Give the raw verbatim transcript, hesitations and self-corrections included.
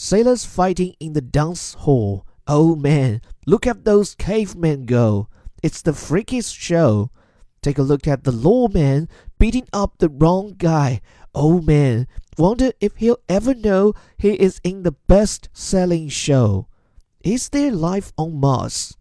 Sailors fighting in the dance hall. Oh man, look at those cavemen go. It's the freakiest show. Take a look at the lawman beating up the wrong guy. Oh man, wonder if he'll ever know he is in the best-selling show. Is there life on Mars?